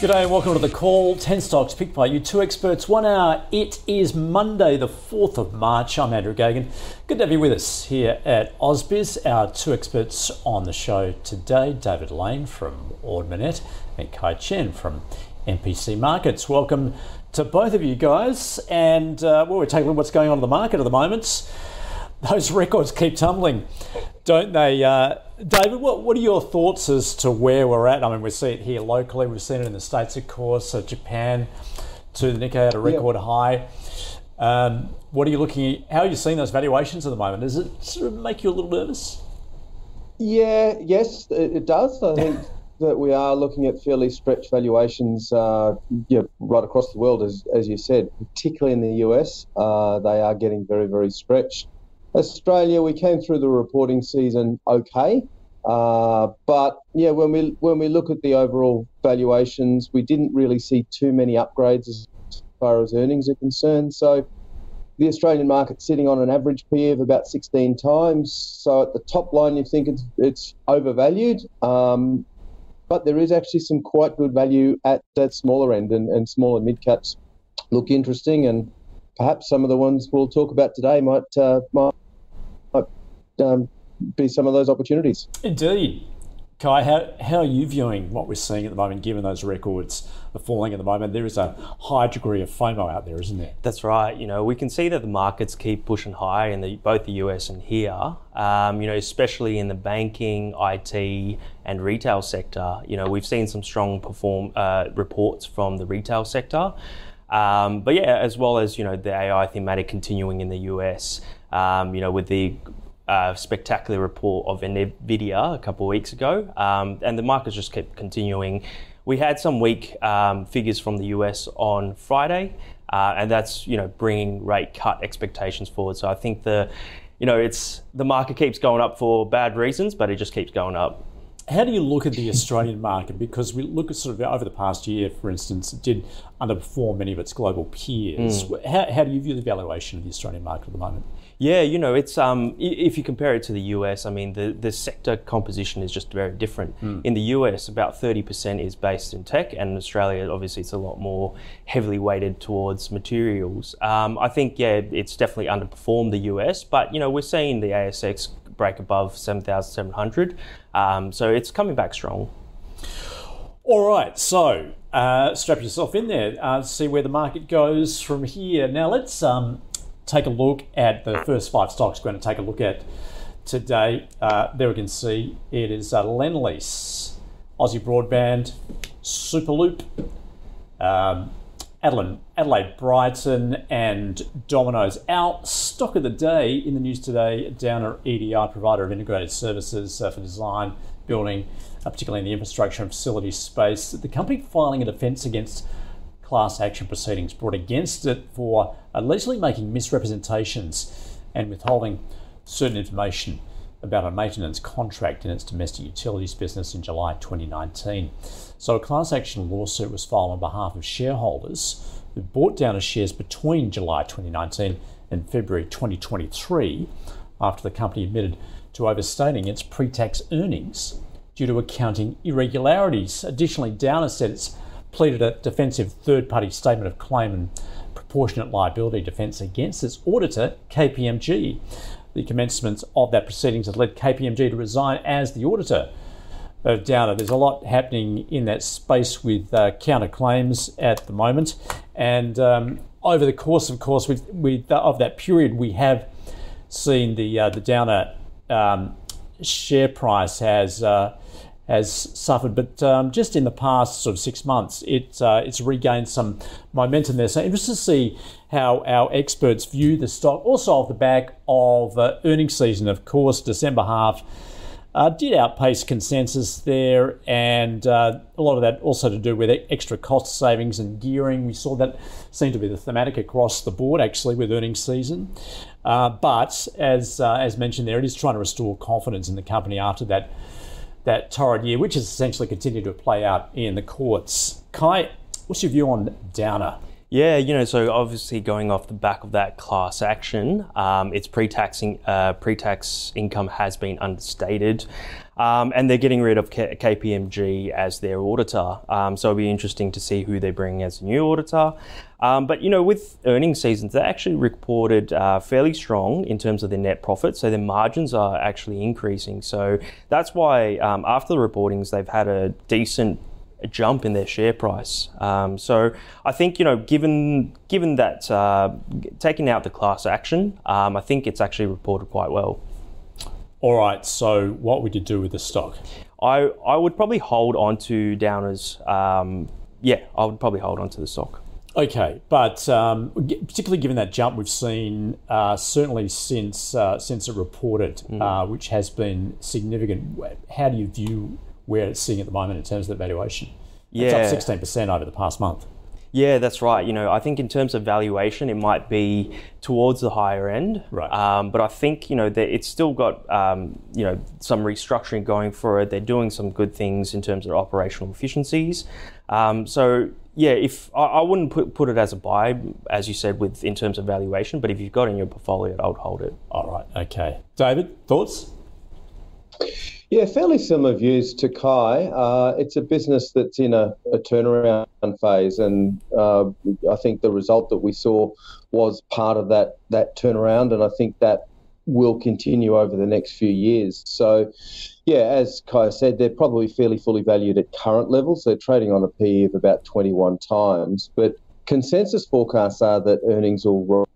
G'day and welcome to The Call, 10 stocks picked by you two experts, 1 hour. It is Monday the 4th of March. I'm Andrew Gagan. Good to have you with us here at Ausbiz. Our two experts on the show today, David Lane from Ord Minnett and Kai Chen from MPC Markets. Welcome to both of you guys. And we're taking a look at what's going on in the market at the moment. Those records keep tumbling, don't they? David, what are your thoughts as to where we're at? I mean, we see it here locally. We've seen it in the States, of course. So Japan to the Nikkei at a record high. What are you looking at? How are you seeing those valuations at the moment? Does it sort of make you a little nervous? Yes, it does. I think that we are looking at fairly stretched valuations right across the world, as you said, particularly in the US. They are getting very, very stretched. Australia, we came through the reporting season okay, but when we look at the overall valuations, we didn't really see too many upgrades as far as earnings are concerned. So the Australian market's sitting on an average PE of about 16 times. So at the top line, you think it's overvalued, but there is actually some quite good value at that smaller end, and smaller mid caps look interesting, and perhaps some of the ones we'll talk about today might be some of those opportunities. Indeed. Kai, how are you viewing what we're seeing at the moment, given those records are falling at the moment? There is a high degree of FOMO out there, isn't there? That's right. You know, we can see that the markets keep pushing higher in both the US and here, especially in the banking, IT and retail sector. You know, we've seen some strong reports from the retail sector. As well as, the AI thematic continuing in the US, with the spectacular report of NVIDIA a couple of weeks ago, and the markets just kept continuing. We had some weak figures from the US on Friday, and that's, bringing rate cut expectations forward. So I think the market keeps going up for bad reasons, but it just keeps going up. How do you look at the Australian market? Because we look at sort of over the past year, for instance, it did underperform many of its global peers. Mm. How do you view the valuation of the Australian market at the moment? Yeah, it's if you compare it to the US, I mean, the sector composition is just very different. Mm. In the US, about 30% is based in tech, and in Australia, obviously, it's a lot more heavily weighted towards materials. I think, it's definitely underperformed the US, but, we're seeing the ASX break above 7,700. So it's coming back strong. All right, so strap yourself in there, see where the market goes from here. Now let's take a look at the first five stocks we're going to take a look at today. There we can see it is Lendlease, Aussie Broadband, Superloop, Adelaide Brighton and Domino's. Our stock of the day in the news today, Downer EDI, provider of integrated services for design, building, particularly in the infrastructure and facility space. The company filing a defence against class action proceedings brought against it for allegedly making misrepresentations and withholding certain information about a maintenance contract in its domestic utilities business in July 2019. So a class action lawsuit was filed on behalf of shareholders who bought down shares between July 2019 and February 2023 after the company admitted to overstating its pre-tax earnings due to accounting irregularities. Additionally, Downer said it's pleaded a defensive third-party statement of claim and proportionate liability defence against its auditor, KPMG. The commencement of that proceedings has led KPMG to resign as the auditor of Downer. There's a lot happening in that space with counterclaims at the moment. And over the course, of course, of that period, we have seen the Downer share price has has suffered, but just in the past sort of 6 months, it's regained some momentum there. So interested to see how our experts view the stock. Also off the back of earnings season, of course, December half did outpace consensus there, and a lot of that also to do with extra cost savings and gearing. We saw that seemed to be the thematic across the board, actually, with earnings season. But as mentioned there, it is trying to restore confidence in the company after that torrid year, which has essentially continued to play out in the courts. Kai, what's your view on Downer? Yeah, so obviously going off the back of that class action, its pre-tax income has been understated, and they're getting rid of KPMG as their auditor. So it'll be interesting to see who they bring as a new auditor. But with earnings seasons, they actually reported fairly strong in terms of their net profit. So their margins are actually increasing. So that's why after the reportings, they've had a decent jump in their share price. So I think, given that taking out the class action, I think it's actually reported quite well. All right, so what would you do with the stock? I would probably hold on to Downer's. I would probably hold on to the stock. Okay, but particularly given that jump we've seen, certainly since it reported, which has been significant, how do you view where it's sitting at the moment in terms of the valuation? It's up 16% over the past month. Yeah, that's right. I think in terms of valuation, it might be towards the higher end. Right. But I think, that it's still got, some restructuring going for it. They're doing some good things in terms of operational efficiencies. I wouldn't put it as a buy, as you said, in terms of valuation, but if you've got it in your portfolio, I would hold it. All right. Okay. David, thoughts? Yeah, fairly similar views to Kai. It's a business that's in a turnaround phase, and I think the result that we saw was part of that turnaround, and I think that will continue over the next few years. So, as Kai said, they're probably fairly fully valued at current levels. They're trading on a PE of about 21 times, but consensus forecasts are that earnings will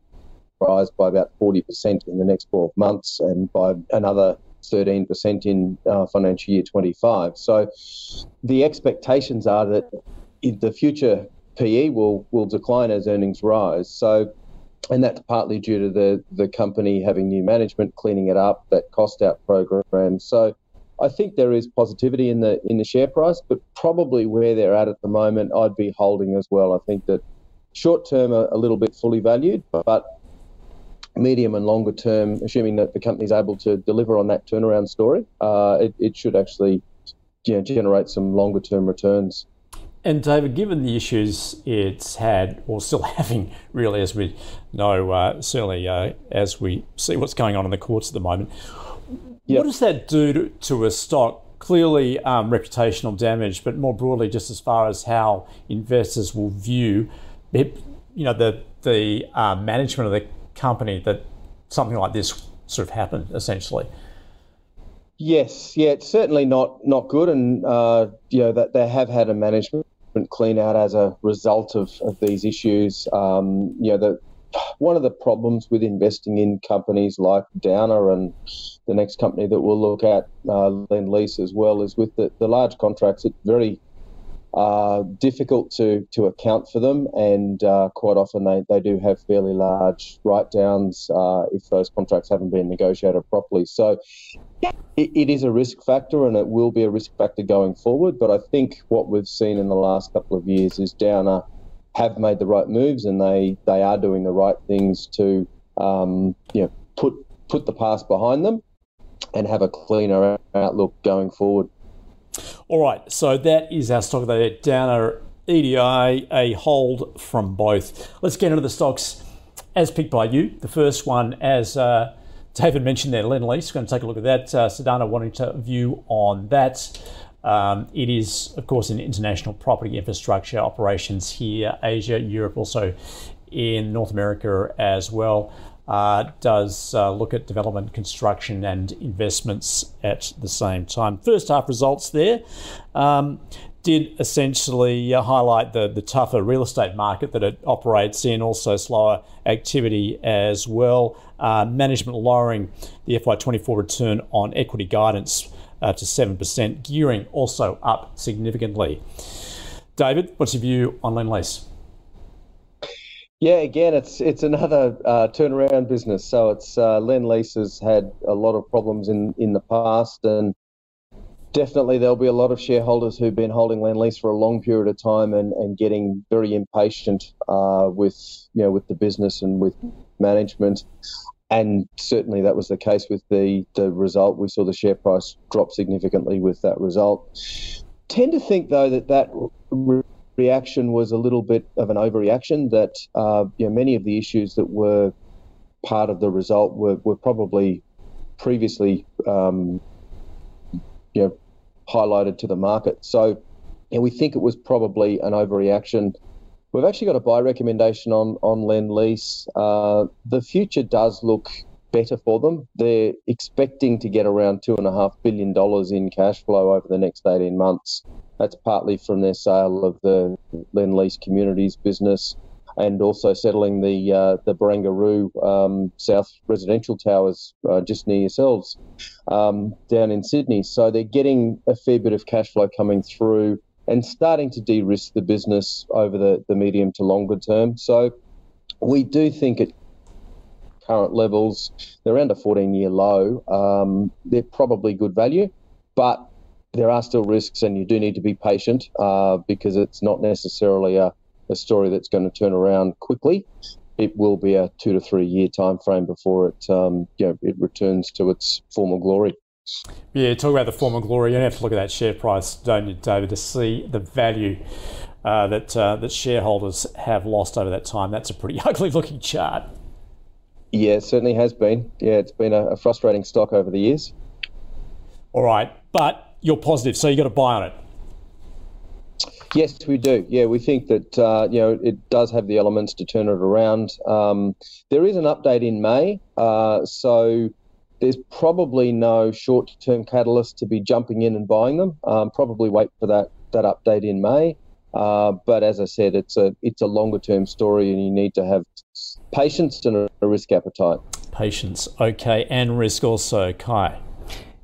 rise by about 40% in the next 12 months and by another 13% in financial year 25. So the expectations are that in the future PE will decline as earnings rise. So, and that's partly due to the company having new management, cleaning it up, that cost out program. So I think there is positivity in the share price, but probably where they're at the moment, I'd be holding as well. I think that short term are a little bit fully valued, but medium and longer term, assuming that the company's able to deliver on that turnaround story, it should actually generate some longer term returns. And David, given the issues it's had, or still having really, as we know, certainly as we see what's going on in the courts at the moment, yep. What does that do to a stock? Clearly reputational damage, but more broadly just as far as how investors will view the management of the company, that something like this sort of happened, essentially. Yes, it's certainly not good, and that they have had a management clean out as a result of these issues. One of the problems with investing in companies like Downer and the next company that we'll look at, Lendlease as well, is with the large contracts. It's very difficult to account for them, and quite often they do have fairly large write-downs if those contracts haven't been negotiated properly. So it is a risk factor, and it will be a risk factor going forward, but I think what we've seen in the last couple of years is Downer have made the right moves, and they are doing the right things to put the past behind them and have a cleaner outlook going forward. All right, so that is our stock there, Downer EDI, a hold from both. Let's get into the stocks as picked by you. The first one, as David mentioned there, Lendlease. We're going to take a look at that. Sadana wanting to view on that. It is, of course, in international property infrastructure operations here, Asia, Europe, also in North America as well. Does look at development, construction and investments at the same time. First half results there did essentially highlight the tougher real estate market that it operates in, also slower activity as well. Management lowering the FY24 return on equity guidance to 7%. Gearing also up significantly. David, what's your view on Lendlease? Yeah, again, it's another turnaround business. So it's Lendlease has had a lot of problems in the past, and definitely there'll be a lot of shareholders who've been holding Lendlease for a long period of time and getting very impatient with the business and with management. And certainly that was the case with the result. We saw the share price drop significantly with that result. Tend to think though that reaction was a little bit of an overreaction, that many of the issues that were part of the result were probably previously highlighted to the market. So we think it was probably an overreaction. We've actually got a buy recommendation on Lendlease. The future does look better for them. They're expecting to get around $2.5 billion in cash flow over the next 18 months. That's partly from their sale of the Lendlease Communities business and also settling the Barangaroo South residential towers just near yourselves down in Sydney. So they're getting a fair bit of cash flow coming through and starting to de-risk the business over the medium to longer term. So we do think at current levels, they're around a 14-year low. They're probably good value, but there are still risks, and you do need to be patient because it's not necessarily a story that's going to turn around quickly. It will be a 2 to 3 year time frame before it returns to its former glory. Yeah, talk about the former glory. You don't have to look at that share price, don't you, David, to see the value that shareholders have lost over that time. That's a pretty ugly looking chart. Yeah, it certainly has been. Yeah, it's been a frustrating stock over the years. All right, but you're positive, so you got to buy on it. Yes, we do. Yeah, we think that it does have the elements to turn it around. There is an update in May, so there's probably no short-term catalyst to be jumping in and buying them. Probably wait for that update in May. But as I said, it's a longer-term story, and you need to have patience and a risk appetite. Patience, okay, and risk also, Kai.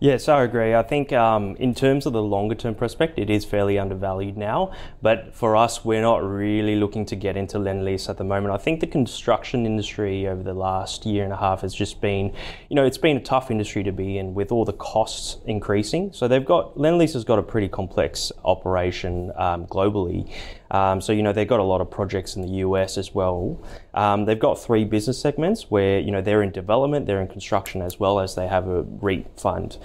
Yes, I agree. I think in terms of the longer term prospect, it is fairly undervalued now. But for us, we're not really looking to get into Lendlease at the moment. I think the construction industry over the last year and a half has just been, it's been a tough industry to be in with all the costs increasing. So Lendlease has got a pretty complex operation globally. So they've got a lot of projects in the US as well. They've got three business segments where, they're in development, they're in construction, as well as they have a REIT fund.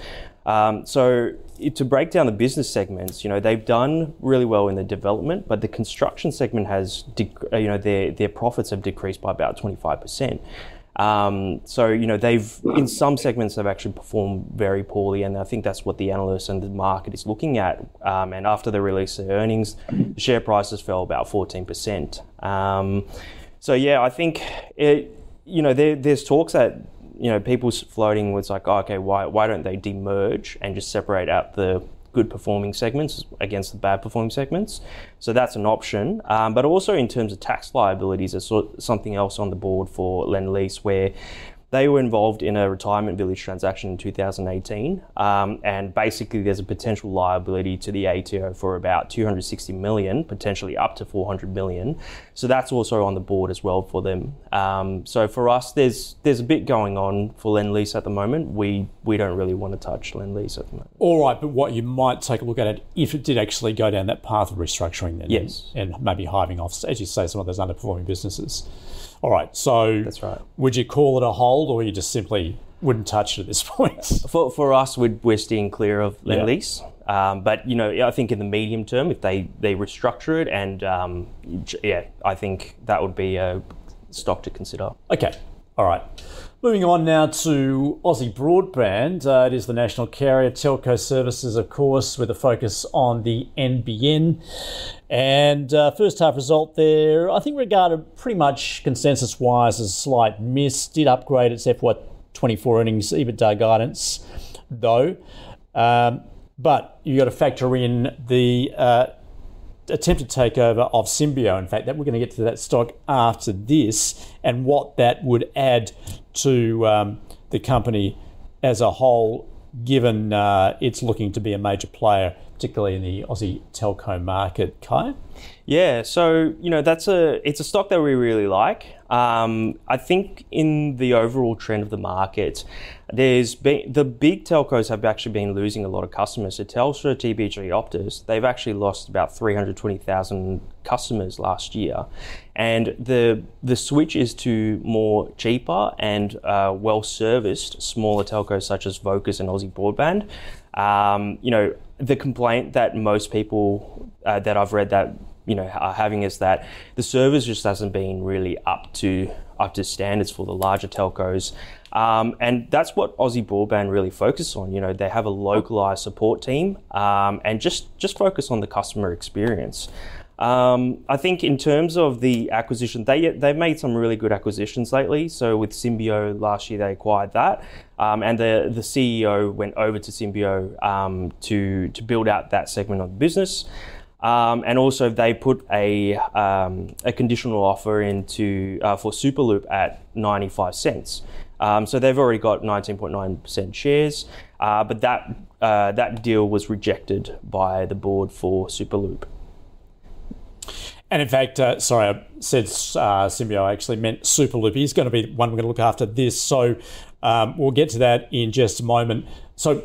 So to break down the business segments, they've done really well in the development, but the construction segment has, their profits have decreased by about 25%. They've, in some segments, they've actually performed very poorly, and I think that's what the analysts and the market is looking at. And after the release of earnings, the share prices fell about 14%. I think there's talks that people's floating was like, oh, okay, why don't they demerge and just separate out the good performing segments against the bad performing segments? So that's an option. But also in terms of tax liabilities, there's something else on the board for Lendlease where they were involved in a retirement village transaction in 2018. And basically there's a potential liability to the ATO for about 260 million, potentially up to 400 million. So that's also on the board as well for them. So for us, there's a bit going on for Lendlease at the moment. We don't really want to touch Lendlease at the moment. All right, but what you might take a look at it if it did actually go down that path of restructuring then. Yes. And maybe hiving off, as you say, some of those underperforming businesses. All right, so that's right. Would you call it a hold, or you just simply wouldn't touch it at this point? For us, we're staying clear of Lendlease. Yeah. But, I think in the medium term, if they restructure it, and, I think that would be a stock to consider. Okay, all right. Moving on now to Aussie Broadband. It is the national carrier, telco services, of course, with a focus on the NBN. And first half result there, I think regarded pretty much consensus-wise as a slight miss. Did upgrade its FY24 earnings EBITDA guidance, though. But you got to factor in the attempted takeover of Symbio. In fact, that we're going to get to that stock after this, and what that would add to the company as a whole given it's looking to be a major player, particularly in the Aussie telco market. Kai? Yeah, so that's it's a stock that we really like. I think in the overall trend of the market, there's been, the big telcos have actually been losing a lot of customers. So Telstra, TPG, Optus, they've actually lost about 320,000 customers last year, and the switch is to more cheaper and well-serviced smaller telcos such as Vocus and Aussie Broadband. The complaint that most people that I've read that are having is that the service just hasn't been really up to standards for the larger telcos, and that's what Aussie Broadband really focuses on. They have a localized support team and just focus on the customer experience. I think in terms of the acquisition, they've made some really good acquisitions lately. So with Symbio last year, they acquired that, and the CEO went over to Symbio to build out that segment of the business. And also, they put a conditional offer into for Superloop at 95 cents. So they've already got 19.9% shares, but that deal was rejected by the board for Superloop. And in fact, sorry, I said Symbio, I actually meant Superloop. He's going to be one we're going to look after this. So we'll get to that in just a moment. So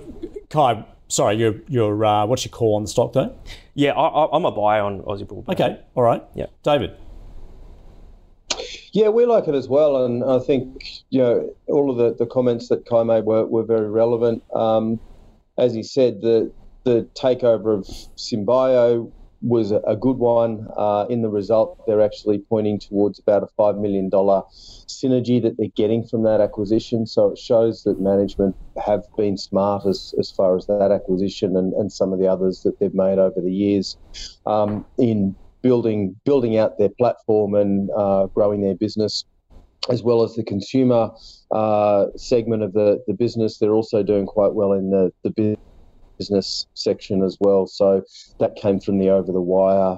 Kai, sorry, you're what's your call on the stock though? Yeah, I'm a buy on Aussie Broadband. Okay, all right. Yeah, David. Yeah, we like it as well, and I think all of the comments that Kai made were very relevant. As he said, the takeover of Symbio was a good one. In the result, they're actually pointing towards about a $5 million synergy that they're getting from that acquisition. So it shows that management have been smart as far as that acquisition and some of the others that they've made over the years in building out their platform and growing their business, as well as the consumer segment of the business. They're also doing quite well in the business section as well. So that came from the over the wire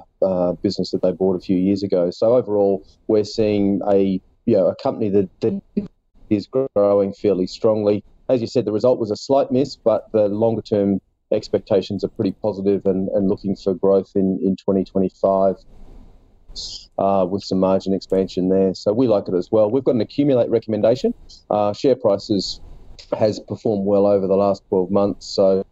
business that they bought a few years ago. So overall, we're seeing a company that is growing fairly strongly. As you said, the result was a slight miss, but the longer term expectations are pretty positive and looking for growth in 2025 with some margin expansion there. So we like it as well. We've got an accumulate recommendation. Share prices has performed well over the last 12 months. So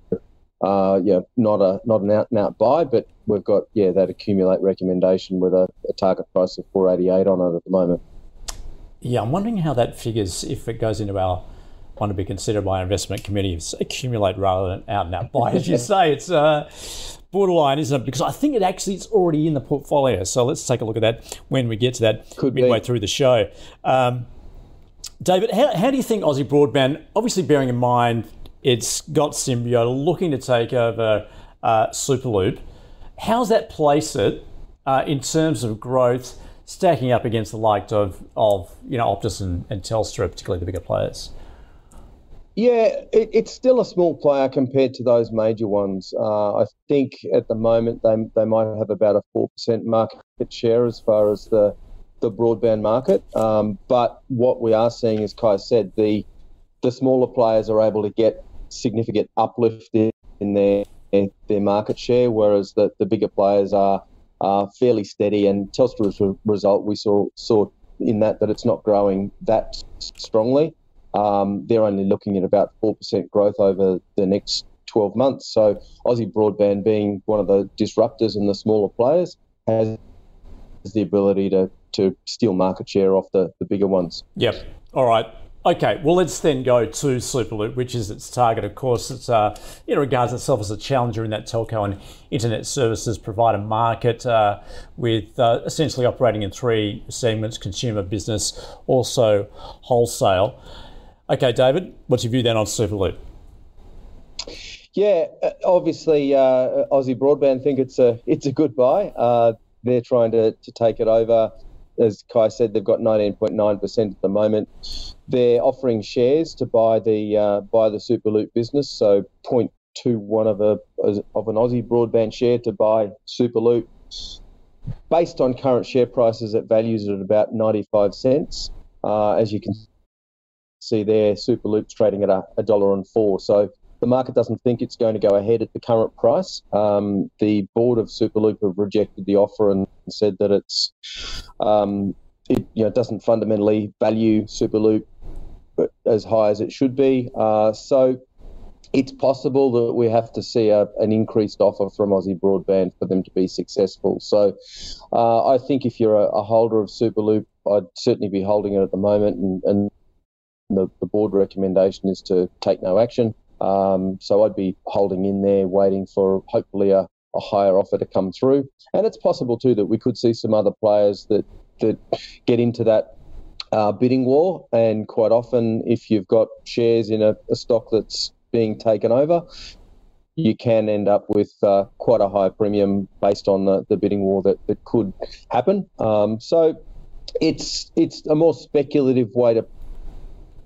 not an out-and-out buy, but we've got, that accumulate recommendation with a target price of 488 on it at the moment. Yeah, I'm wondering how that figures if it goes into our one to be considered by investment committee. It's accumulate rather than out-and-out buy, as you say. It's borderline, isn't it? Because I think it's already in the portfolio. So let's take a look at that when we get to that midway through the show. David, how do you think Aussie Broadband, obviously bearing in mind it's got Symbio looking to take over Superloop. How's that place it in terms of growth, stacking up against the likes of Optus and Telstra, particularly the bigger players? Yeah, it's still a small player compared to those major ones. I think at the moment they might have about a 4% market share as far as the broadband market. But what we are seeing, as Kai said, the smaller players are able to get significant uplift in their market share, whereas the bigger players are fairly steady. And Telstra's result, we saw in that it's not growing that strongly. They're only looking at about 4% growth over the next 12 months. So Aussie Broadband, being one of the disruptors and the smaller players, has the ability to steal market share off the bigger ones. Yep. All right. Okay, well, let's then go to Superloop, which is its target. Of course, it regards itself as a challenger in that telco and internet services provider market with essentially operating in three segments: consumer, business, also wholesale. Okay, David, what's your view then on Superloop? Yeah, obviously, Aussie Broadband think it's a good buy. They're trying to take it over. As Kai said, they've got 19.9% at the moment. They're offering shares to buy the Superloop business, so 0.21 of an Aussie Broadband share to buy Superloop. Based on current share prices, it values it at about 95 cents. As you can see there, Superloop's trading at $1.04. So The market doesn't think it's going to go ahead at the current price. The board of Superloop have rejected the offer and said that it doesn't fundamentally value Superloop as high as it should be. So it's possible that we have to see an increased offer from Aussie Broadband for them to be successful. So I think if you're a holder of Superloop, I'd certainly be holding it at the moment, and the board recommendation is to take no action. So I'd be holding in there, waiting for hopefully a higher offer to come through. And it's possible too that we could see some other players that get into that bidding war. And quite often, if you've got shares in a stock that's being taken over, you can end up with quite a high premium based on the bidding war that could happen. So it's a more speculative way to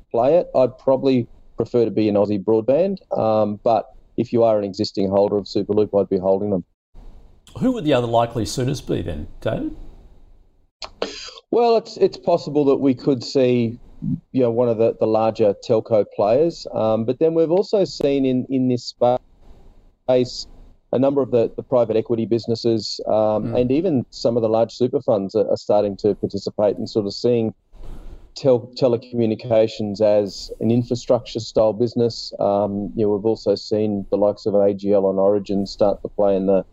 play it. I'd probably prefer to be an Aussie Broadband, but if you are an existing holder of Superloop, I'd be holding them. Who would the other likely suitors be then, David? Well, it's possible that we could see one of the larger telco players. But then we've also seen in this space a number of the private equity businesses and even some of the large super funds are starting to participate and sort of seeing telecommunications as an infrastructure style business. We've also seen the likes of AGL and Origin start to play in the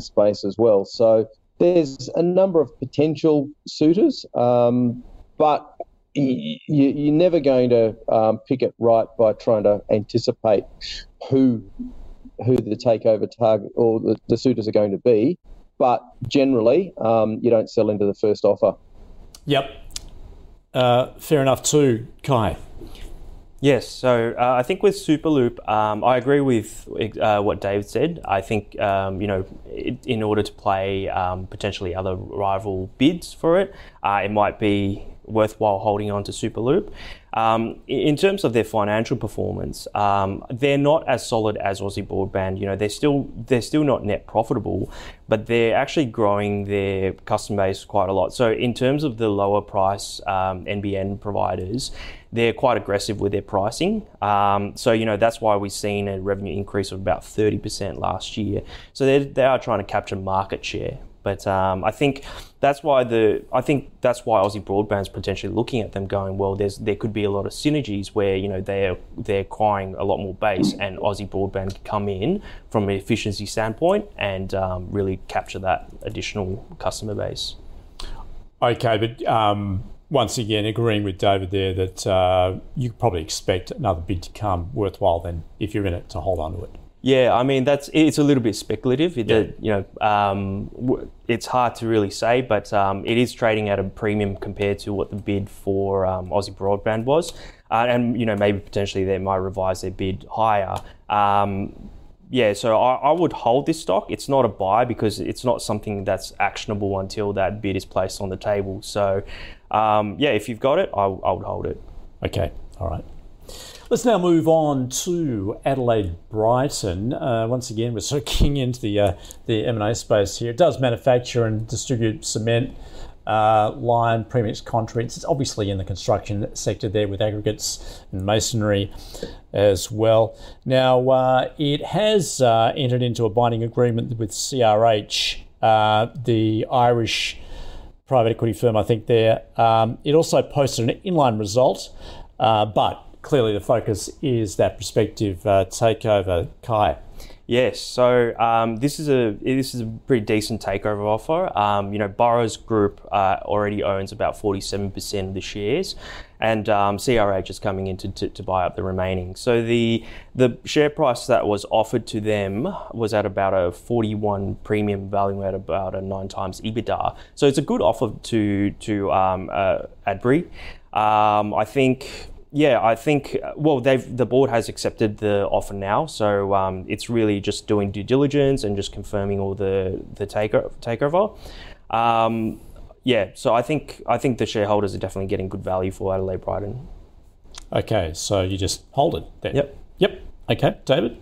space as well. So there's a number of potential suitors, but you're never going to pick it right by trying to anticipate who the takeover target or the suitors are going to be. But generally, you don't sell into the first offer. Yep. Fair enough too, Kai. Yes, so I think with Superloop, I agree with what Dave said. I think, in order to play potentially other rival bids for it, it might be worthwhile holding on to Superloop. In terms of their financial performance, they're not as solid as Aussie Broadband. They're still not net profitable, but they're actually growing their customer base quite a lot. So in terms of the lower price NBN providers, they're quite aggressive with their pricing. So that's why we've seen a revenue increase of about 30% last year. So they are trying to capture market share. But I think that's why Aussie Broadband's potentially looking at them, going, well, there could be a lot of synergies where they're acquiring a lot more base, and Aussie Broadband can come in from an efficiency standpoint and really capture that additional customer base. Okay, but once again, agreeing with David there that you probably expect another bid to come, worthwhile then, if you're in it, to hold on to it. Yeah, I mean it's a little bit speculative. It's hard to really say, but it is trading at a premium compared to what the bid for Aussie Broadband was, and maybe potentially they might revise their bid higher. So I would hold this stock. It's not a buy because it's not something that's actionable until that bid is placed on the table. So, if you've got it, I would hold it. Okay, all right. Let's now move on to Adelaide Brighton. Once again, we're sort of keying into the M&A space here. It does manufacture and distribute cement, lime, premixed concretes. It's obviously in the construction sector there with aggregates and masonry as well. Now, it has entered into a binding agreement with CRH, the Irish private equity firm, I think there. It also posted an inline result, but clearly the focus is that prospective takeover, Kai. Yes, so this is a pretty decent takeover offer. Burroughs Group already owns about 47% of the shares, and CRH is coming in to buy up the remaining. So the share price that was offered to them was at about a 41 premium, valuing at about a 9 times EBITDA. So it's a good offer to Adbury. The board has accepted the offer now, so it's really just doing due diligence and just confirming all the takeover. So I think the shareholders are definitely getting good value for Adelaide Brighton. Okay, so you just hold it then. Yep. Okay, David.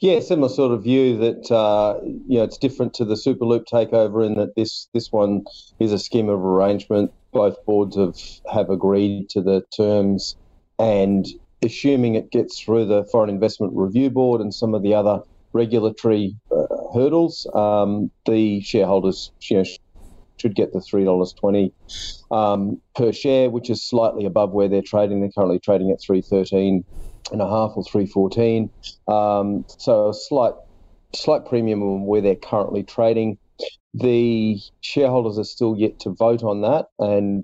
Yeah, similar sort of view that it's different to the Superloop takeover in that this one is a scheme of arrangement. Both boards have agreed to the terms, and assuming it gets through the Foreign Investment Review Board and some of the other regulatory hurdles, the shareholders should get the $3.20 per share, which is slightly above where they're trading. They're currently trading at $3.13 and a half or $3.14. So a slight premium on where they're currently trading. The shareholders are still yet to vote on that, and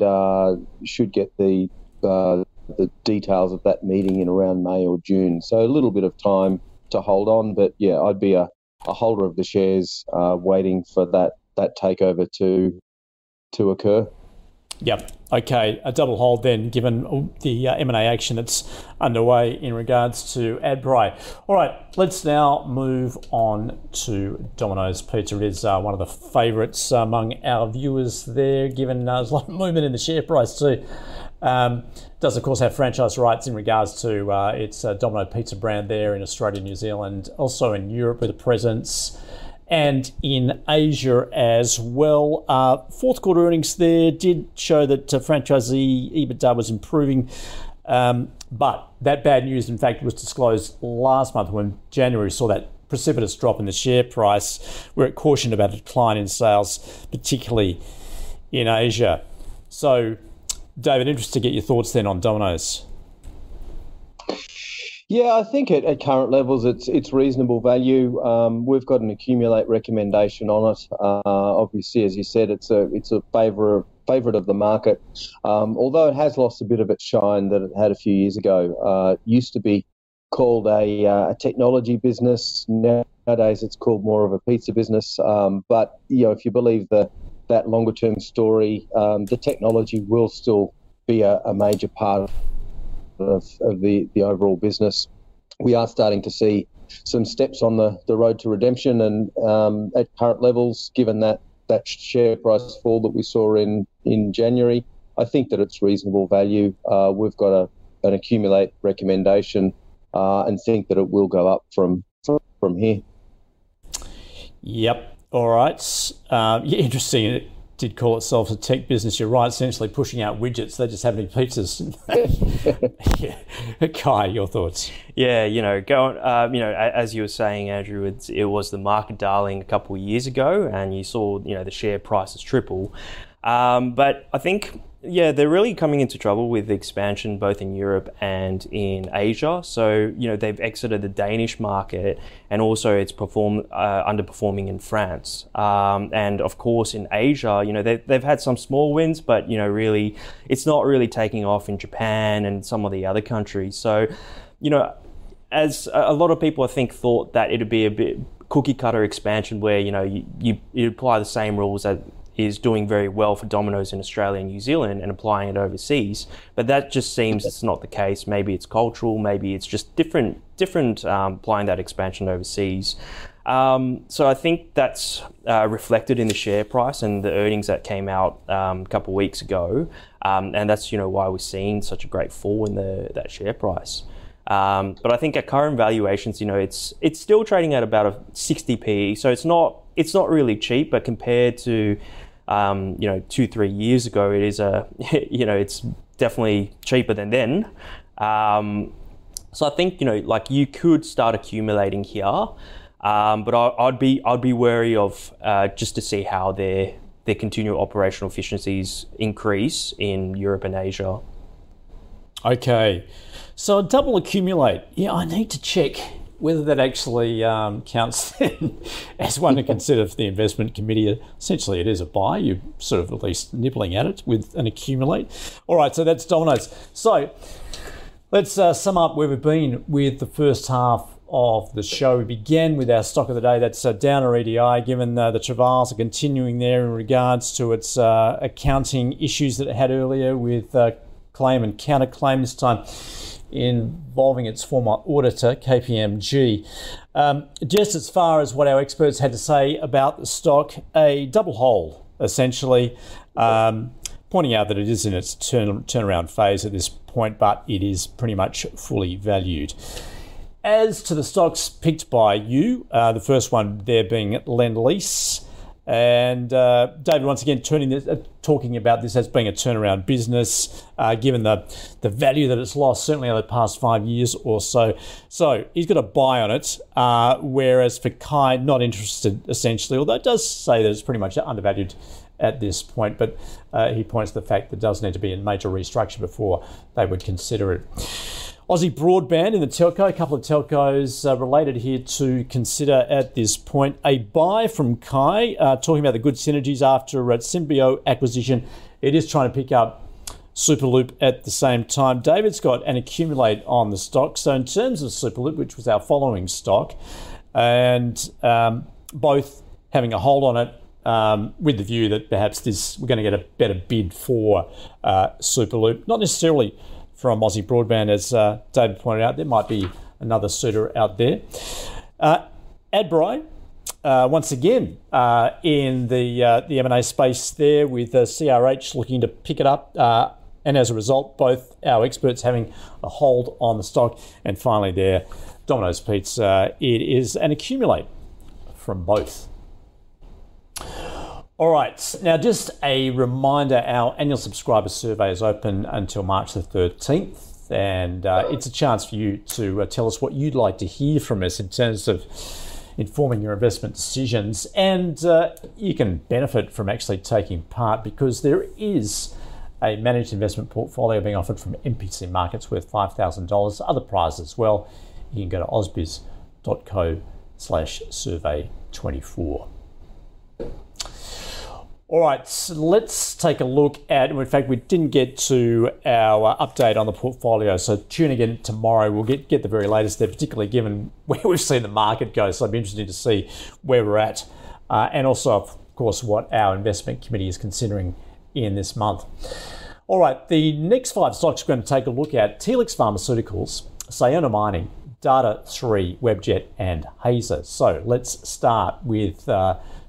should get the details of that meeting in around May or June. So a little bit of time to hold on, but yeah, I'd be a holder of the shares, waiting for that takeover to occur. Yep. Okay. A double hold then, given the M&A action that's underway in regards to Adbri. All right. Let's now move on to Domino's. Peter, it is one of the favourites among our viewers there, given there's a lot of movement in the share price too. Does, of course, have franchise rights in regards to its Domino Pizza brand there in Australia, New Zealand, also in Europe with a presence, and in Asia as well. Fourth quarter earnings there did show that franchisee EBITDA was improving, but that bad news, in fact, was disclosed last month when January saw that precipitous drop in the share price, where it cautioned about a decline in sales, particularly in Asia. So, David, interested to get your thoughts then on Domino's. Yeah, I think at current levels, it's reasonable value. We've got an accumulate recommendation on it. Obviously, as you said, it's a favourite of the market. Although it has lost a bit of its shine that it had a few years ago. It used to be called a technology business. Nowadays, it's called more of a pizza business. But if you believe that longer term story, the technology will still be a major part of the overall business. We are starting to see some steps on the road to redemption, and at current levels, given that share price fall that we saw in January, I think that it's reasonable value. We've got an accumulate recommendation, and think that it will go up from here. Yep. All right. Interesting. Did call itself a tech business. You're right, essentially pushing out widgets. They just have any pizzas. Yeah. Kai, your thoughts? Yeah, going. As you were saying, Andrew, it was the market darling a couple of years ago, and you saw, the share prices triple. But I think, they're really coming into trouble with the expansion both in Europe and in Asia. So, they've exited the Danish market, and also it's underperforming in France. And of course, in Asia, they've had some small wins, but, really, it's not really taking off in Japan and some of the other countries. So, as a lot of people, I think, thought that it'd be a bit cookie cutter expansion where, you apply the same rules that is doing very well for Domino's in Australia and New Zealand and applying it overseas. But that just seems it's not the case. Maybe it's cultural, maybe it's just different applying that expansion overseas. So I think that's reflected in the share price and the earnings that came out a couple of weeks ago. And that's, why we're seeing such a great fall in that share price. But I think at current valuations, it's still trading at about a 60 PE. So it's not really cheap, but compared to, 2-3 years ago, it is it's definitely cheaper than then. So I think, you could start accumulating here, but I'd be wary of just to see how their continual operational efficiencies increase in Europe and Asia. Okay, so a double accumulate. Yeah, I need to check whether that actually counts then as one to consider for the investment committee. Essentially, it is a buy. You're sort of at least nibbling at it with an accumulate. All right, so that's Domino's. So let's sum up where we've been with the first half of the show. We began with our stock of the day. That's Downer EDI, given the travails are continuing there in regards to its accounting issues that it had earlier with claim and counterclaim, this time involving its former auditor, KPMG. Just as far as what our experts had to say about the stock, a double hole, essentially, pointing out that it is in its turnaround phase at this point, but it is pretty much fully valued. As to the stocks picked by you, the first one there being Lendlease, And David, once again, talking about this as being a turnaround business, given the value that it's lost, certainly over the past 5 years or so. So he's got a buy on it, whereas for Kai, not interested, essentially, although it does say that it's pretty much undervalued at this point, but he points to the fact that it does need to be a major restructure before they would consider it. Aussie Broadband in the telco, a couple of telcos related here to consider at this point. A buy from Kai, talking about the good synergies after Symbio acquisition. It is trying to pick up Superloop at the same time. David's got an accumulate on the stock. So in terms of Superloop, which was our following stock, and both having a hold on it, with the view that perhaps we're going to get a better bid for Superloop. Not necessarily from Aussie Broadband, as David pointed out, there might be another suitor out there. Adbri, once again, in the M&A space there, with CRH looking to pick it up, and as a result, both our experts having a hold on the stock. And finally there, Domino's Pizza, it is an accumulate from both. All right, now just a reminder, our annual subscriber survey is open until March the 13th, and it's a chance for you to tell us what you'd like to hear from us in terms of informing your investment decisions. And you can benefit from actually taking part, because there is a managed investment portfolio being offered from MPC Markets worth $5,000, other prizes as well. You can go to ausbiz.co/survey24. All right, so let's take a look at, in fact, we didn't get to our update on the portfolio, so tune again tomorrow. We'll get the very latest there, particularly given where we've seen the market go. So I'd be interested to see where we're at, and also, of course, what our investment committee is considering in this month. All right, the next five stocks we're going to take a look at: Telix Pharmaceuticals, Sayona Mining, Data#3, Webjet, and Hazer. So let's start with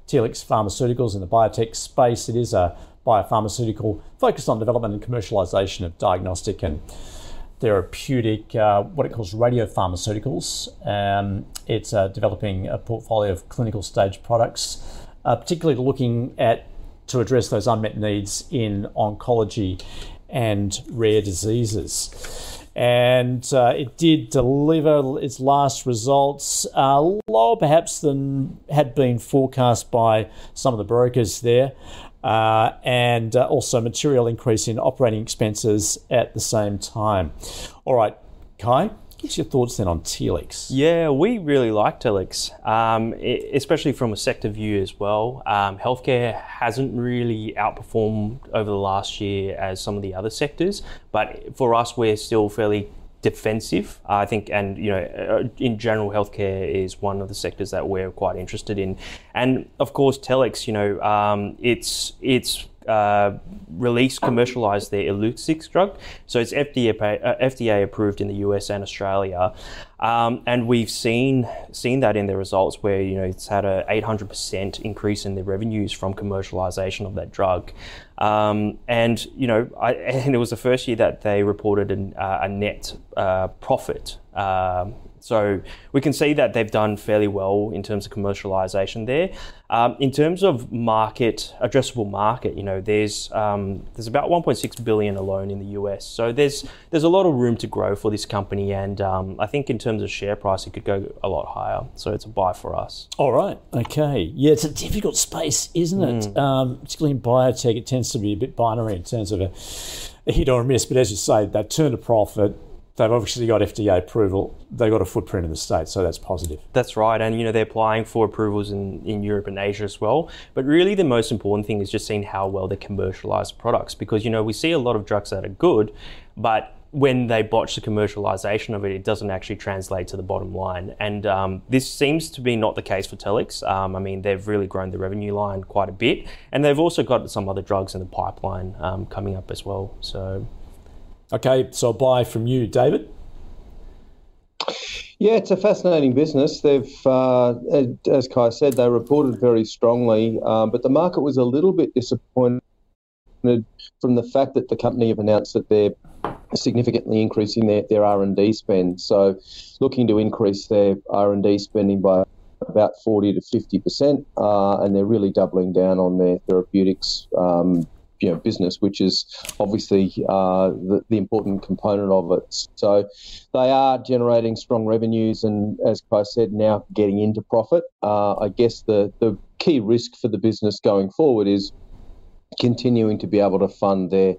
Telix Pharmaceuticals in the biotech space. It is a biopharmaceutical focused on development and commercialization of diagnostic and therapeutic, what it calls radiopharmaceuticals. It's developing a portfolio of clinical stage products, particularly looking at to address those unmet needs in oncology and rare diseases. And it did deliver its last results, lower perhaps than had been forecast by some of the brokers there, and also material increase in operating expenses at the same time. All right, Kai, what's your thoughts then on Telix? Yeah, we really like Telix, especially from a sector view as well. Healthcare hasn't really outperformed over the last year as some of the other sectors, but for us, we're still fairly defensive, I think, and you know, in general, healthcare is one of the sectors that we're quite interested in. And of course, Telix, you know, it's released, commercialized their Illuccix drug. So it's FDA approved in the US and Australia. And we've seen that in their results, where, you know, it's had a 800% increase in the revenues from commercialization of that drug. And, you know, and it was the first year that they reported a net profit. So we can see that they've done fairly well in terms of commercialization there. In terms of addressable market, you know, there's about 1.6 billion alone in the US. So there's a lot of room to grow for this company, and I think in terms of share price, it could go a lot higher. So it's a buy for us. All right. Okay. Yeah, it's a difficult space, isn't it? Particularly in biotech, it tends to be a bit binary in terms of a hit or a miss. But as you say, they've turned a profit. They've obviously got FDA approval. They've got a footprint in the States, so that's positive. That's right. And, you know, they're applying for approvals in Europe and Asia as well. But really the most important thing is just seeing how well they commercialize products, because, you know, we see a lot of drugs that are good, but when they botch the commercialization of it, it doesn't actually translate to the bottom line. And this seems to be not the case for Telix. I mean, they've really grown the revenue line quite a bit. And they've also got some other drugs in the pipeline coming up as well, so... Okay, so a buy from you, David. Yeah, it's a fascinating business. They've, as Kai said, they reported very strongly, but the market was a little bit disappointed from the fact that the company have announced that they're significantly increasing their R&D spend. So looking to increase their R&D spending by about 40 to 50%, and they're really doubling down on their therapeutics business, which is obviously the important component of it. So they are generating strong revenues and, as Kai said, now getting into profit. I guess the key risk for the business going forward is continuing to be able to fund their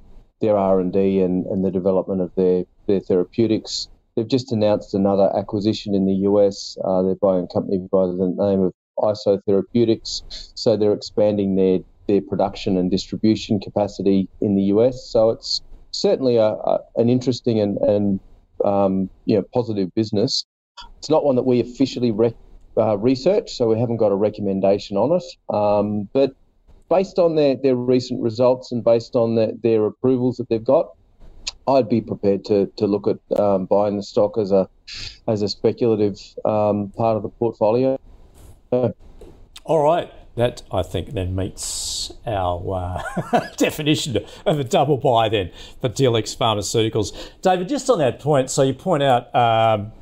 R&D and the development of their therapeutics. They've just announced another acquisition in the US. They're buying a company by the name of ISO Therapeutics. So they're expanding their production and distribution capacity in the US. So it's certainly an interesting and positive business. It's not one that we officially research, so we haven't got a recommendation on it. But based on their recent results and based on their approvals that they've got, I'd be prepared to look at buying the stock as a speculative part of the portfolio. All right. That, I think, then meets our definition of a double buy then for Telix Pharmaceuticals. David, just on that point, so you point out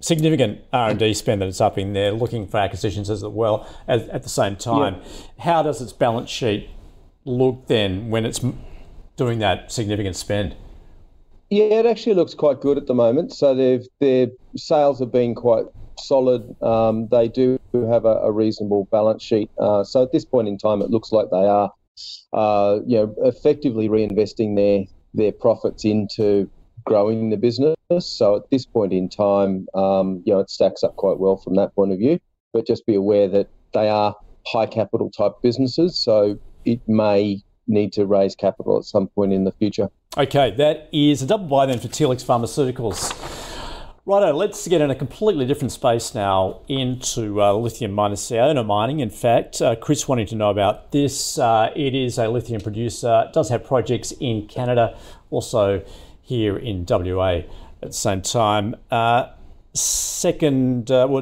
significant R&D spend that it's up in there, looking for acquisitions as well at the same time. Yeah. How does its balance sheet look then when it's doing that significant spend? Yeah, it actually looks quite good at the moment. So their sales have been quite solid. They do have a reasonable balance sheet. So at this point in time, it looks like they are, effectively reinvesting their profits into growing the business. So at this point in time, it stacks up quite well from that point of view. But just be aware that they are high capital type businesses, so it may need to raise capital at some point in the future. Okay, that is a double buy then for Telix Pharmaceuticals. Righto, let's get in a completely different space now into lithium mining, Sayona Mining. In fact, Chris wanting to know about this. It is a lithium producer. It does have projects in Canada, also here in WA at the same time. In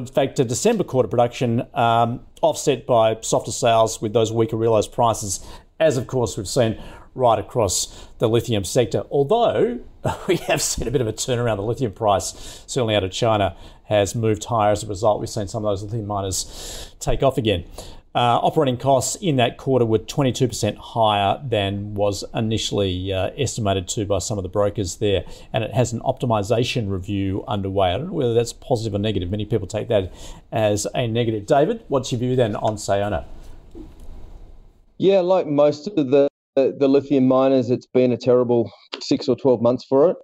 fact, December quarter production offset by softer sales with those weaker realised prices, as of course we've seen right across the lithium sector. Although we have seen a bit of a turnaround. The lithium price, certainly out of China, has moved higher as a result. We've seen some of those lithium miners take off again. Operating costs in that quarter were 22% higher than was initially estimated to by some of the brokers there. And it has an optimization review underway. I don't know whether that's positive or negative. Many people take that as a negative. David, what's your view then on Sayona? Yeah, like most of the lithium miners, it's been a terrible 6 or 12 months for it.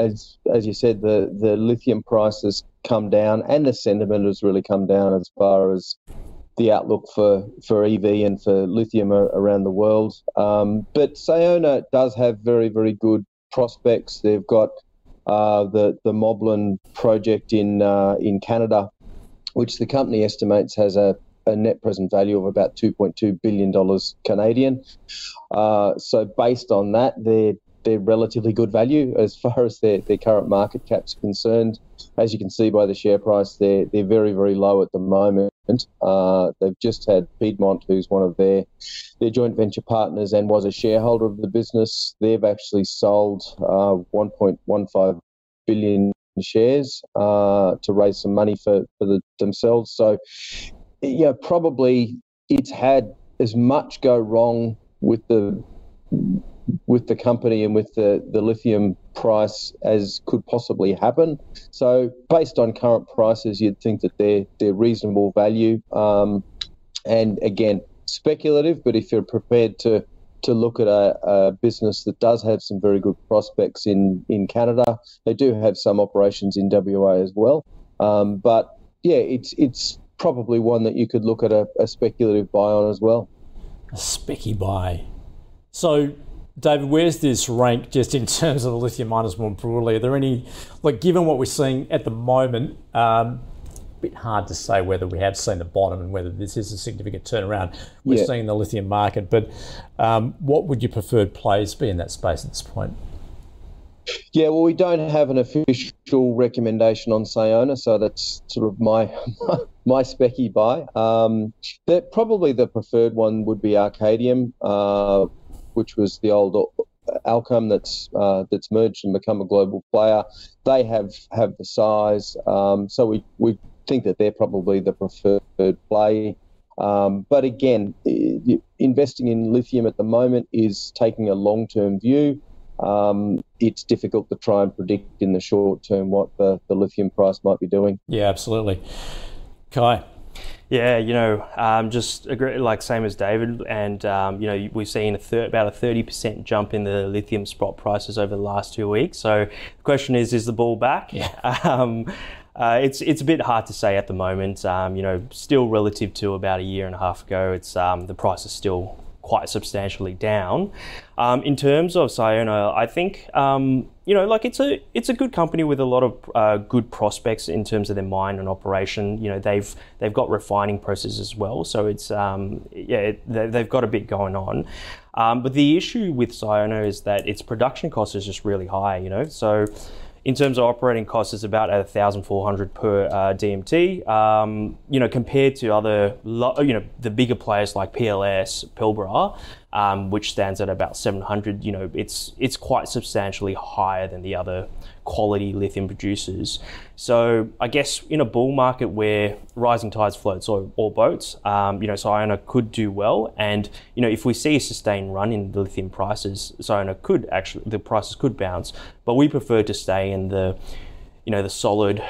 As you said, the lithium price has come down and the sentiment has really come down as far as the outlook for EV and for lithium around the world. But Sayona does have very, very good prospects. They've got the Moblan project in Canada, which the company estimates has a net present value of about $2.2 billion Canadian. So based on that, they're relatively good value as far as their current market cap's concerned. As you can see by the share price, they're very, very low at the moment. They've just had Piedmont, who's one of their joint venture partners and was a shareholder of the business. They've actually sold 1.15 billion shares to raise some money for themselves. So probably it's had as much go wrong with the company and with the lithium price as could possibly happen. So based on current prices, you'd think that they're reasonable value. And again, speculative, but if you're prepared to look at a business that does have some very good prospects in Canada, they do have some operations in WA as well. But yeah, it's probably one that you could look at a speculative buy on as well. A specky buy. So, David, where's this rank just in terms of the lithium miners more broadly? Are there any, given what we're seeing at the moment, a bit hard to say whether we have seen the bottom and whether this is a significant turnaround. We're seeing the lithium market, but what would your preferred plays be in that space at this point? Yeah, well, we don't have an official recommendation on Sayona, so that's sort of my specky buy. That probably the preferred one would be Arcadium, which was the old Alcom that's merged and become a global player. They have the size, so we think that they're probably the preferred play. But again, investing in lithium at the moment is taking a long-term view. It's difficult to try and predict in the short term what the lithium price might be doing. Yeah, absolutely. Kai? Yeah, you know, just agree, like same as David, and you know, we've seen about a 30% jump in the lithium spot prices over the last 2 weeks. So the question is the ball back? Yeah. It's a bit hard to say at the moment. You know, still relative to about a year and a half ago, it's the price is still quite substantially down. In terms of Sayona, I think you know, like it's a good company with a lot of good prospects in terms of their mine and operation. You know, they've got refining processes as well, so it's they've got a bit going on. But the issue with Sayona is that its production cost is just really high. You know, so in terms of operating costs, it's about $1,400 per DMT. You know, compared to other, you know, the bigger players like PLS, Pilbara, which stands at about $700. You know, it's quite substantially higher than the other quality lithium producers. So I guess in a bull market where rising tides floats all boats, you know, Sayona could do well. And you know, if we see a sustained run in the lithium prices, Sayona could actually, the prices could bounce. But we prefer to stay in the, you know, the solid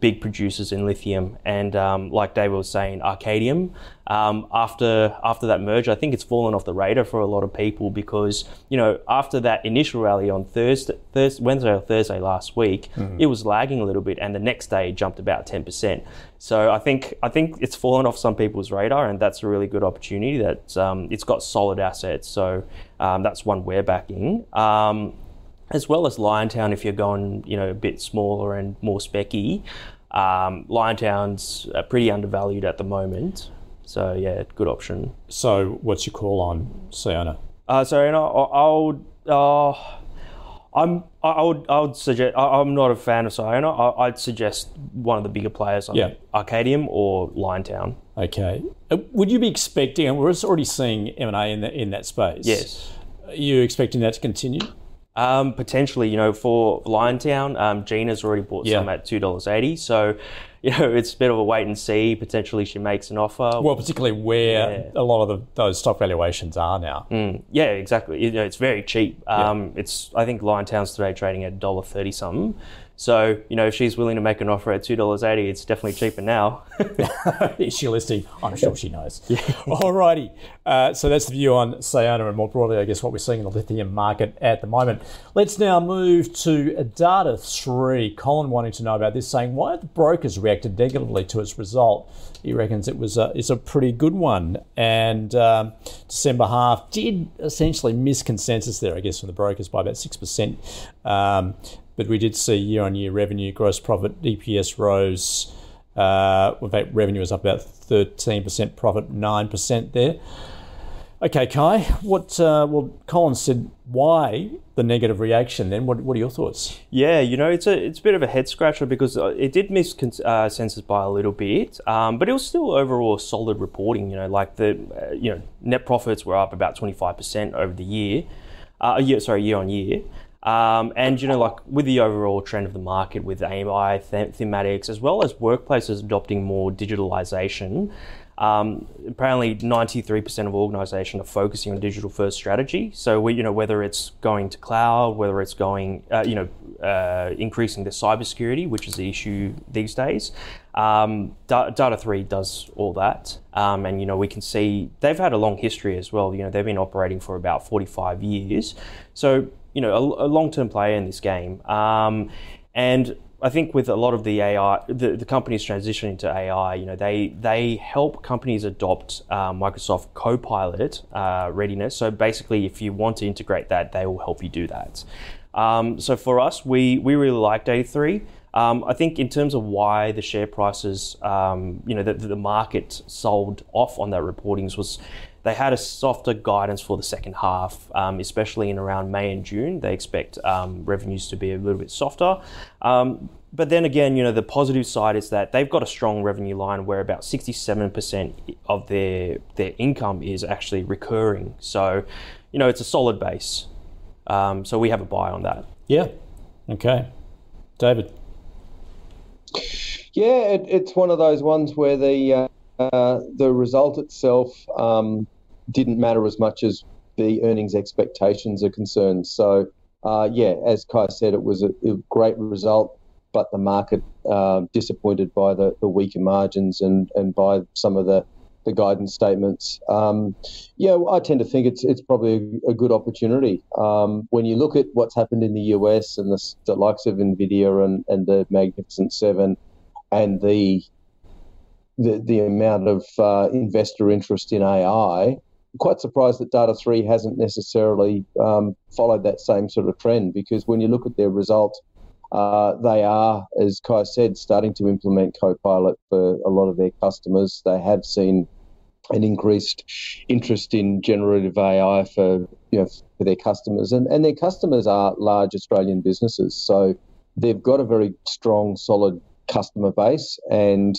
big producers in lithium. And like David was saying, Arcadium, after that merger, I think it's fallen off the radar for a lot of people because, you know, after that initial rally on Wednesday or Thursday last week, it was lagging a little bit, and the next day it jumped about 10%. So I think it's fallen off some people's radar, and that's a really good opportunity that it's got solid assets. So that's one we're backing. As well as Liontown, if you're going, you know, a bit smaller and more specky. Liontown's pretty undervalued at the moment. So, yeah, good option. So, what's your call on Sayona? I'm not a fan of Sayona. I'd suggest one of the bigger players, Arcadium or Liontown. Okay. Would you be expecting, and we're already seeing M&A in that space. Yes. Are you expecting that to continue? Potentially, you know, for Liontown, Gina's already bought some at $2.80. So, you know, it's a bit of a wait and see. Potentially she makes an offer. Well, particularly where a lot of those stock valuations are now. Yeah, exactly. You know, it's very cheap. I think Liontown's today trading at $1.30 something. So, you know, if she's willing to make an offer at $2.80, it's definitely cheaper now. Is she listening? I'm sure she knows. Yeah. All righty. So that's the view on Sayona and more broadly, I guess, what we're seeing in the lithium market at the moment. Let's now move to Data#3. Colin wanting to know about this, saying, why have the brokers reacted negatively to its result? He reckons it's a pretty good one. And December half did essentially miss consensus there, I guess, from the brokers by about 6%. But we did see year-on-year revenue, gross profit, EPS rose. In fact, revenue was up about 13%, profit 9% there. Okay, Kai, Colin said, why the negative reaction then? What are your thoughts? Yeah, you know, it's a bit of a head-scratcher because it did miss consensus by a little bit, but it was still overall solid reporting. You know, like net profits were up about 25% over the year. Year-on-year. And, you know, like with the overall trend of the market with AMI, thematics, as well as workplaces adopting more digitalization, apparently 93% of organizations are focusing on digital-first strategy. So, you know, whether it's going to cloud, whether it's going, increasing the cybersecurity, which is the issue these days, Data#3 does all that. And, you know, we can see they've had a long history as well. You know, they've been operating for about 45 years. So, you know, a long-term player in this game. And I think with a lot of the AI, the companies transitioning to AI, you know, they help companies adopt Microsoft Copilot readiness. So basically, if you want to integrate that, they will help you do that. So for us, we really like Data#3. I think in terms of why the share prices, you know, the market sold off on that reportings was they had a softer guidance for the second half, especially in around May and June. They expect revenues to be a little bit softer. But then again, you know, the positive side is that they've got a strong revenue line where about 67% of their income is actually recurring. So, you know, it's a solid base. So we have a buy on that. Yeah. Okay. David. Yeah, it's one of those ones where the result itself didn't matter as much as the earnings expectations are concerned. So, yeah, as Kai said, it was a great result, but the market disappointed by the weaker margins and by some of the guidance statements. Yeah, I tend to think it's probably a good opportunity. When you look at what's happened in the US and the likes of NVIDIA and the Magnificent Seven and the amount of investor interest in AI, I'm quite surprised that Data#3 hasn't necessarily followed that same sort of trend, because when you look at their results, they are, as Kai said, starting to implement Copilot for a lot of their customers. They have seen an increased interest in generative AI for their customers, and their customers are large Australian businesses. So they've got a very strong, solid customer base, and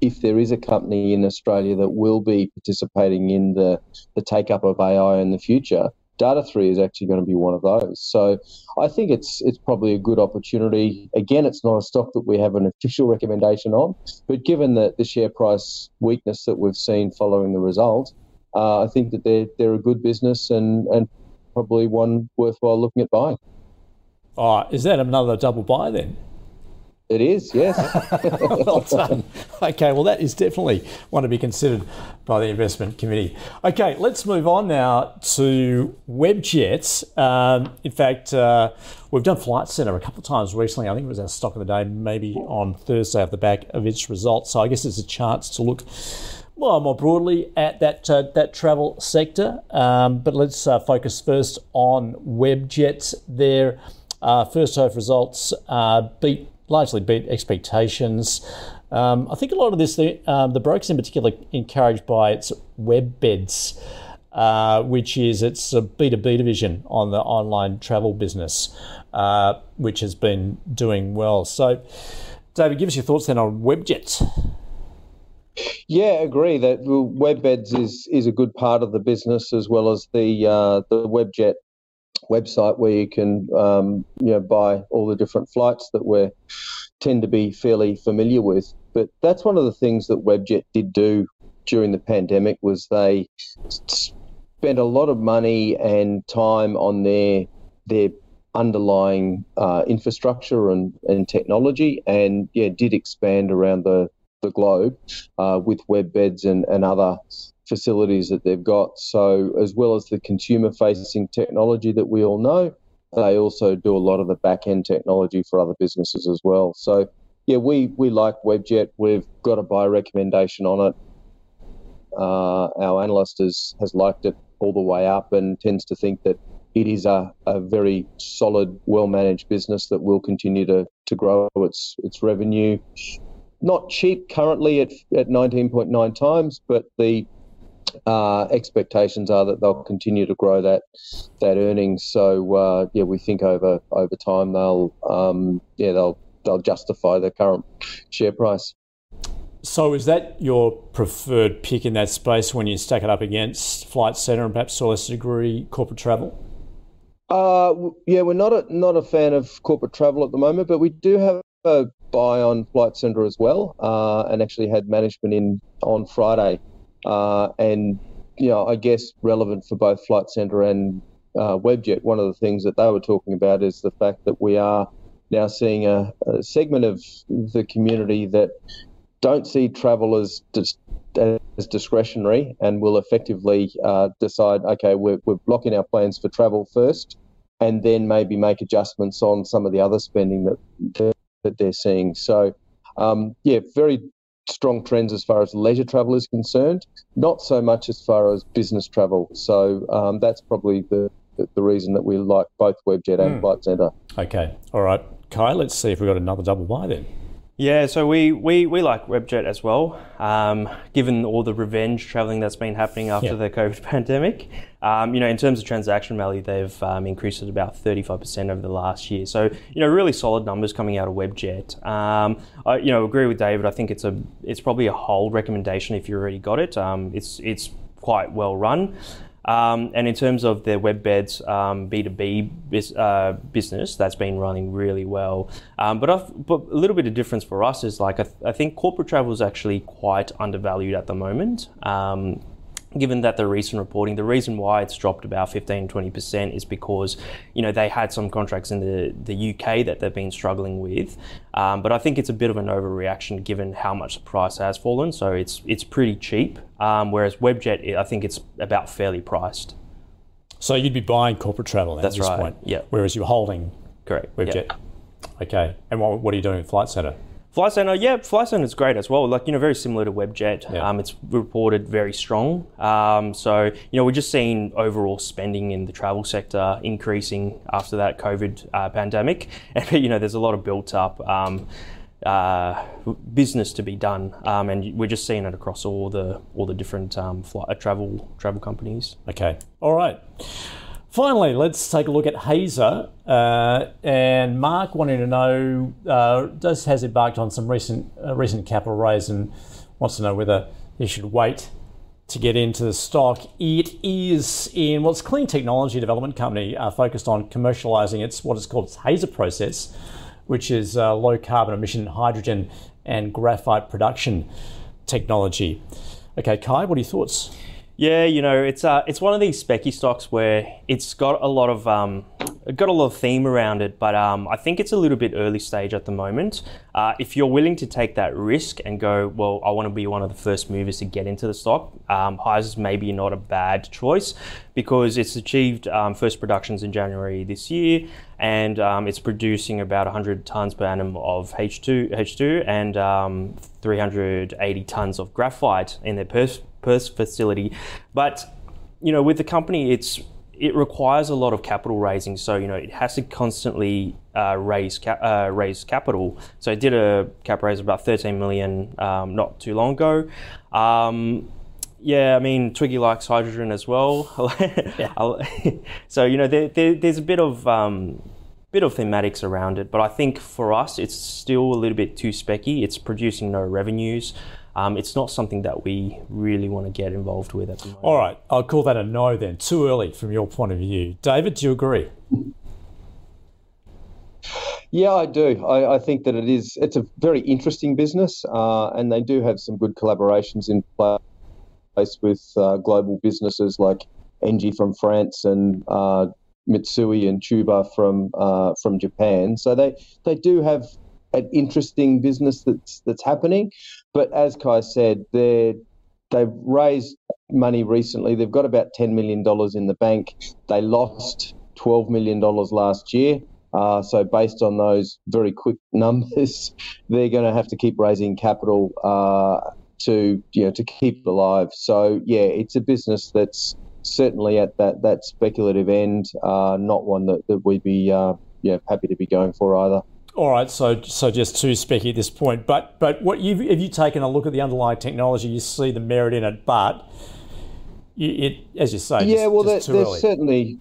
if there is a company in Australia that will be participating in the take-up of AI in the future, Data#3 is actually going to be one of those. So I think it's probably a good opportunity. Again, it's not a stock that we have an official recommendation on, but given the share price weakness that we've seen following the result, I think that they're a good business and probably one worthwhile looking at buying. Oh, is that another double buy then? It is, yes. Well done. Okay, well, that is definitely one to be considered by the investment committee. Okay, let's move on now to Webjet. In fact, we've done Flight Centre a couple of times recently. I think it was our stock of the day, maybe on Thursday, off the back of its results. So I guess it's a chance to look more broadly at that travel sector. But let's focus first on Webjet. Their first half results largely beat expectations. I think a lot of this, the brokers in particular, encouraged by its Webbeds, which is its B2B division on the online travel business, which has been doing well. So, David, give us your thoughts then on Webjet. Yeah, I agree that Webbeds is a good part of the business, as well as the Webjet website where you can buy all the different flights that we tend to be fairly familiar with. But that's one of the things that Webjet did do during the pandemic, was they spent a lot of money and time on their underlying infrastructure and technology, and did expand around the globe with Webbeds and other facilities that they've got. So as well as the consumer-facing technology that we all know, they also do a lot of the back-end technology for other businesses as well. So, yeah, we like Webjet. We've got a buy recommendation on it. Our analyst has liked it all the way up and tends to think that it is a very solid, well-managed business that will continue to grow its revenue. Not cheap currently at 19.9 times, but the expectations are that they'll continue to grow that earnings. So we think over time they'll justify the current share price. So is that your preferred pick in that space when you stack it up against Flight Centre and perhaps to a lesser degree Corporate Travel? We're not a fan of Corporate Travel at the moment, but we do have a buy on Flight Centre as well, and actually had management in on Friday. I guess relevant for both Flight Centre and Webjet, one of the things that they were talking about is the fact that we are now seeing a segment of the community that don't see travel as discretionary and will effectively decide, okay, we're blocking our plans for travel first and then maybe make adjustments on some of the other spending that they're seeing. So, very strong trends as far as leisure travel is concerned, not so much as far as business travel. So that's probably the reason that we like both Webjet and Flight Centre. Okay. All right. Kai, let's see if we've got another double buy then. Yeah, so we like Webjet as well, given all the revenge travelling that's been happening after the COVID pandemic. In terms of transaction value, they've increased at about 35% over the last year. So, really solid numbers coming out of Webjet. I agree with David. I think it's probably a hold recommendation if you already got it. It's quite well run. And in terms of their Webbeds B2B business, that's been running really well. But a little bit of difference for us is like I think corporate travel is actually quite undervalued at the moment. Given that the recent reporting, the reason why it's dropped about 15-20% is because, you know, they had some contracts in the UK that they've been struggling with. But I think it's a bit of an overreaction given how much the price has fallen. So it's pretty cheap. Whereas Webjet, I think it's about fairly priced. So you'd be buying corporate travel at this point. Yeah. Whereas you're holding correct Webjet. Yep. Okay. And what are you doing with Flight Centre? Flight Centre, yeah, Flight Centre is great as well. Like, you know, very similar to Webjet. Yeah. It's reported very strong. So, you know, we're just seeing overall spending in the travel sector increasing after that COVID pandemic. And, you know, there's a lot of built up business to be done. And we're just seeing it across all the different travel companies. Okay. All right. Finally, let's take a look at Hazer. And Mark wanted to know, has embarked on some recent capital raise and wants to know whether he should wait to get into the stock. It is in what's clean technology development company focused on commercializing its Hazer process, which is low carbon emission hydrogen and graphite production technology. Okay, Kai, what are your thoughts? Yeah, you know, it's one of these specky stocks where it's got a lot of theme around it, but I think it's a little bit early stage at the moment. If you're willing to take that risk and go, well, I want to be one of the first movers to get into the stock, Hazer's maybe not a bad choice because it's achieved first productions in January this year, and it's producing about 100 tonnes per annum of H2 and 380 tonnes of graphite in their Perth facility. But, you know, with the company, it requires a lot of capital raising. So, you know, it has to constantly raise capital. So it did a cap raise of about 13 million not too long ago. Yeah, I mean, Twiggy likes hydrogen as well. So, you know, there's a bit of thematics around it. But I think for us, it's still a little bit too specky. It's producing no revenues. It's not something that we really want to get involved with at the moment. All right, I'll call that a no then. Too early from your point of view. David, do you agree? Yeah, I do. I think that it's a very interesting business, and they do have some good collaborations in place with global businesses like Engie from France and Mitsui and Chuba from Japan. So they do have an interesting business that's happening. But as Kai said, they've raised money recently. They've got about $10 million in the bank. They lost $12 million last year. So based on those very quick numbers, they're going to have to keep raising capital to keep alive. So yeah, it's a business that's certainly at that speculative end, not one that we'd be happy to be going for either. All right, so just too specky at this point. But if you taken a look at the underlying technology, you see the merit in it. But it as you say, yeah, there's certainly,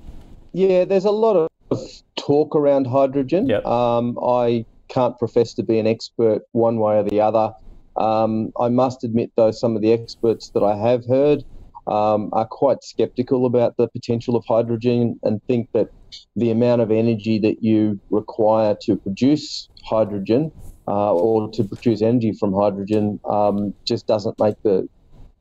yeah, there's a lot of talk around hydrogen. Yep. I can't profess to be an expert one way or the other. I must admit, though, some of the experts that I have heard are quite sceptical about the potential of hydrogen and think that the amount of energy that you require to produce hydrogen or to produce energy from hydrogen just doesn't make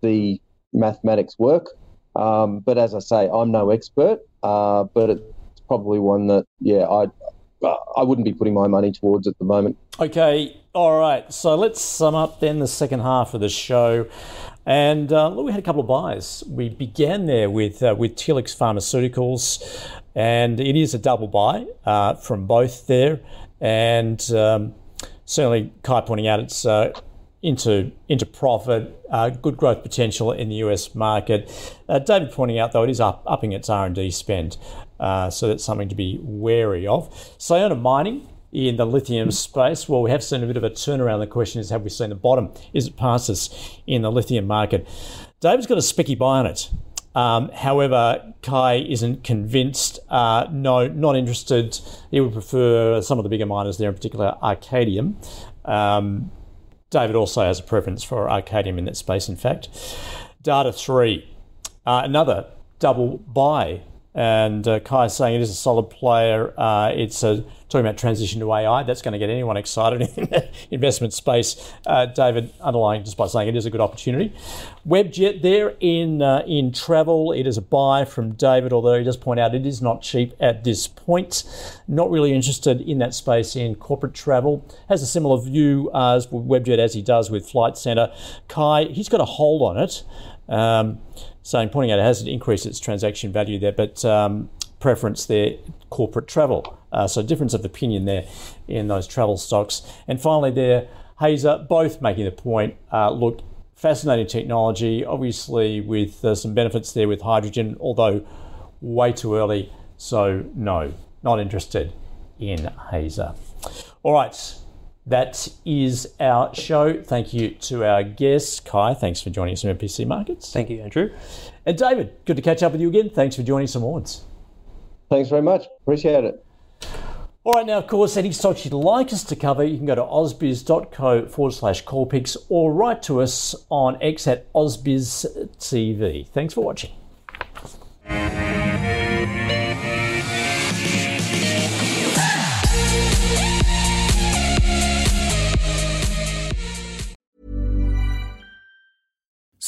the mathematics work. But as I say, I'm no expert, but it's probably one that, yeah, I wouldn't be putting my money towards at the moment. Okay, all right. So let's sum up then the second half of the show. And look, we had a couple of buys. We began there with Telix Pharmaceuticals, and it is a double buy from both there. And certainly, Kai pointing out, it's into profit, good growth potential in the US market. David pointing out, though, it is upping its R&D spend. So that's something to be wary of. Sayona Mining in the lithium space. Well, we have seen a bit of a turnaround. The question is, have we seen the bottom? Is it past us in the lithium market? Dave's got a specky buy on it. However, Kai isn't convinced. No, not interested. He would prefer some of the bigger miners there, in particular Arcadium. David also has a preference for Arcadium in that space, in fact. Data#3, another double buy. And Kai's saying it is a solid player. It's talking about transition to AI. That's going to get anyone excited in the investment space. David underlying just by saying it is a good opportunity. Webjet there in travel. It is a buy from David, although he does point out it is not cheap at this point. Not really interested in that space in corporate travel. Has a similar view as Webjet as he does with Flight Centre. Kai, he's got a hold on it. Saying, pointing out it hasn't increased its transaction value there, but preference there, corporate travel. So difference of opinion there in those travel stocks. And finally there, Hazer, both making the point, look, fascinating technology, obviously with some benefits there with hydrogen, although way too early, so no, not interested in Hazer. All right. That is our show. Thank you to our guests. Kai, thanks for joining us from MPC Markets. Thank you, Andrew. And David, good to catch up with you again. Thanks for joining some Ords. Thanks very much. Appreciate it. All right, now, of course, any stocks you'd like us to cover, you can go to ausbiz.co/callpicks or write to us on X at AusbizTV. Thanks for watching.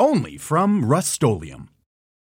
Only from Rust-Oleum.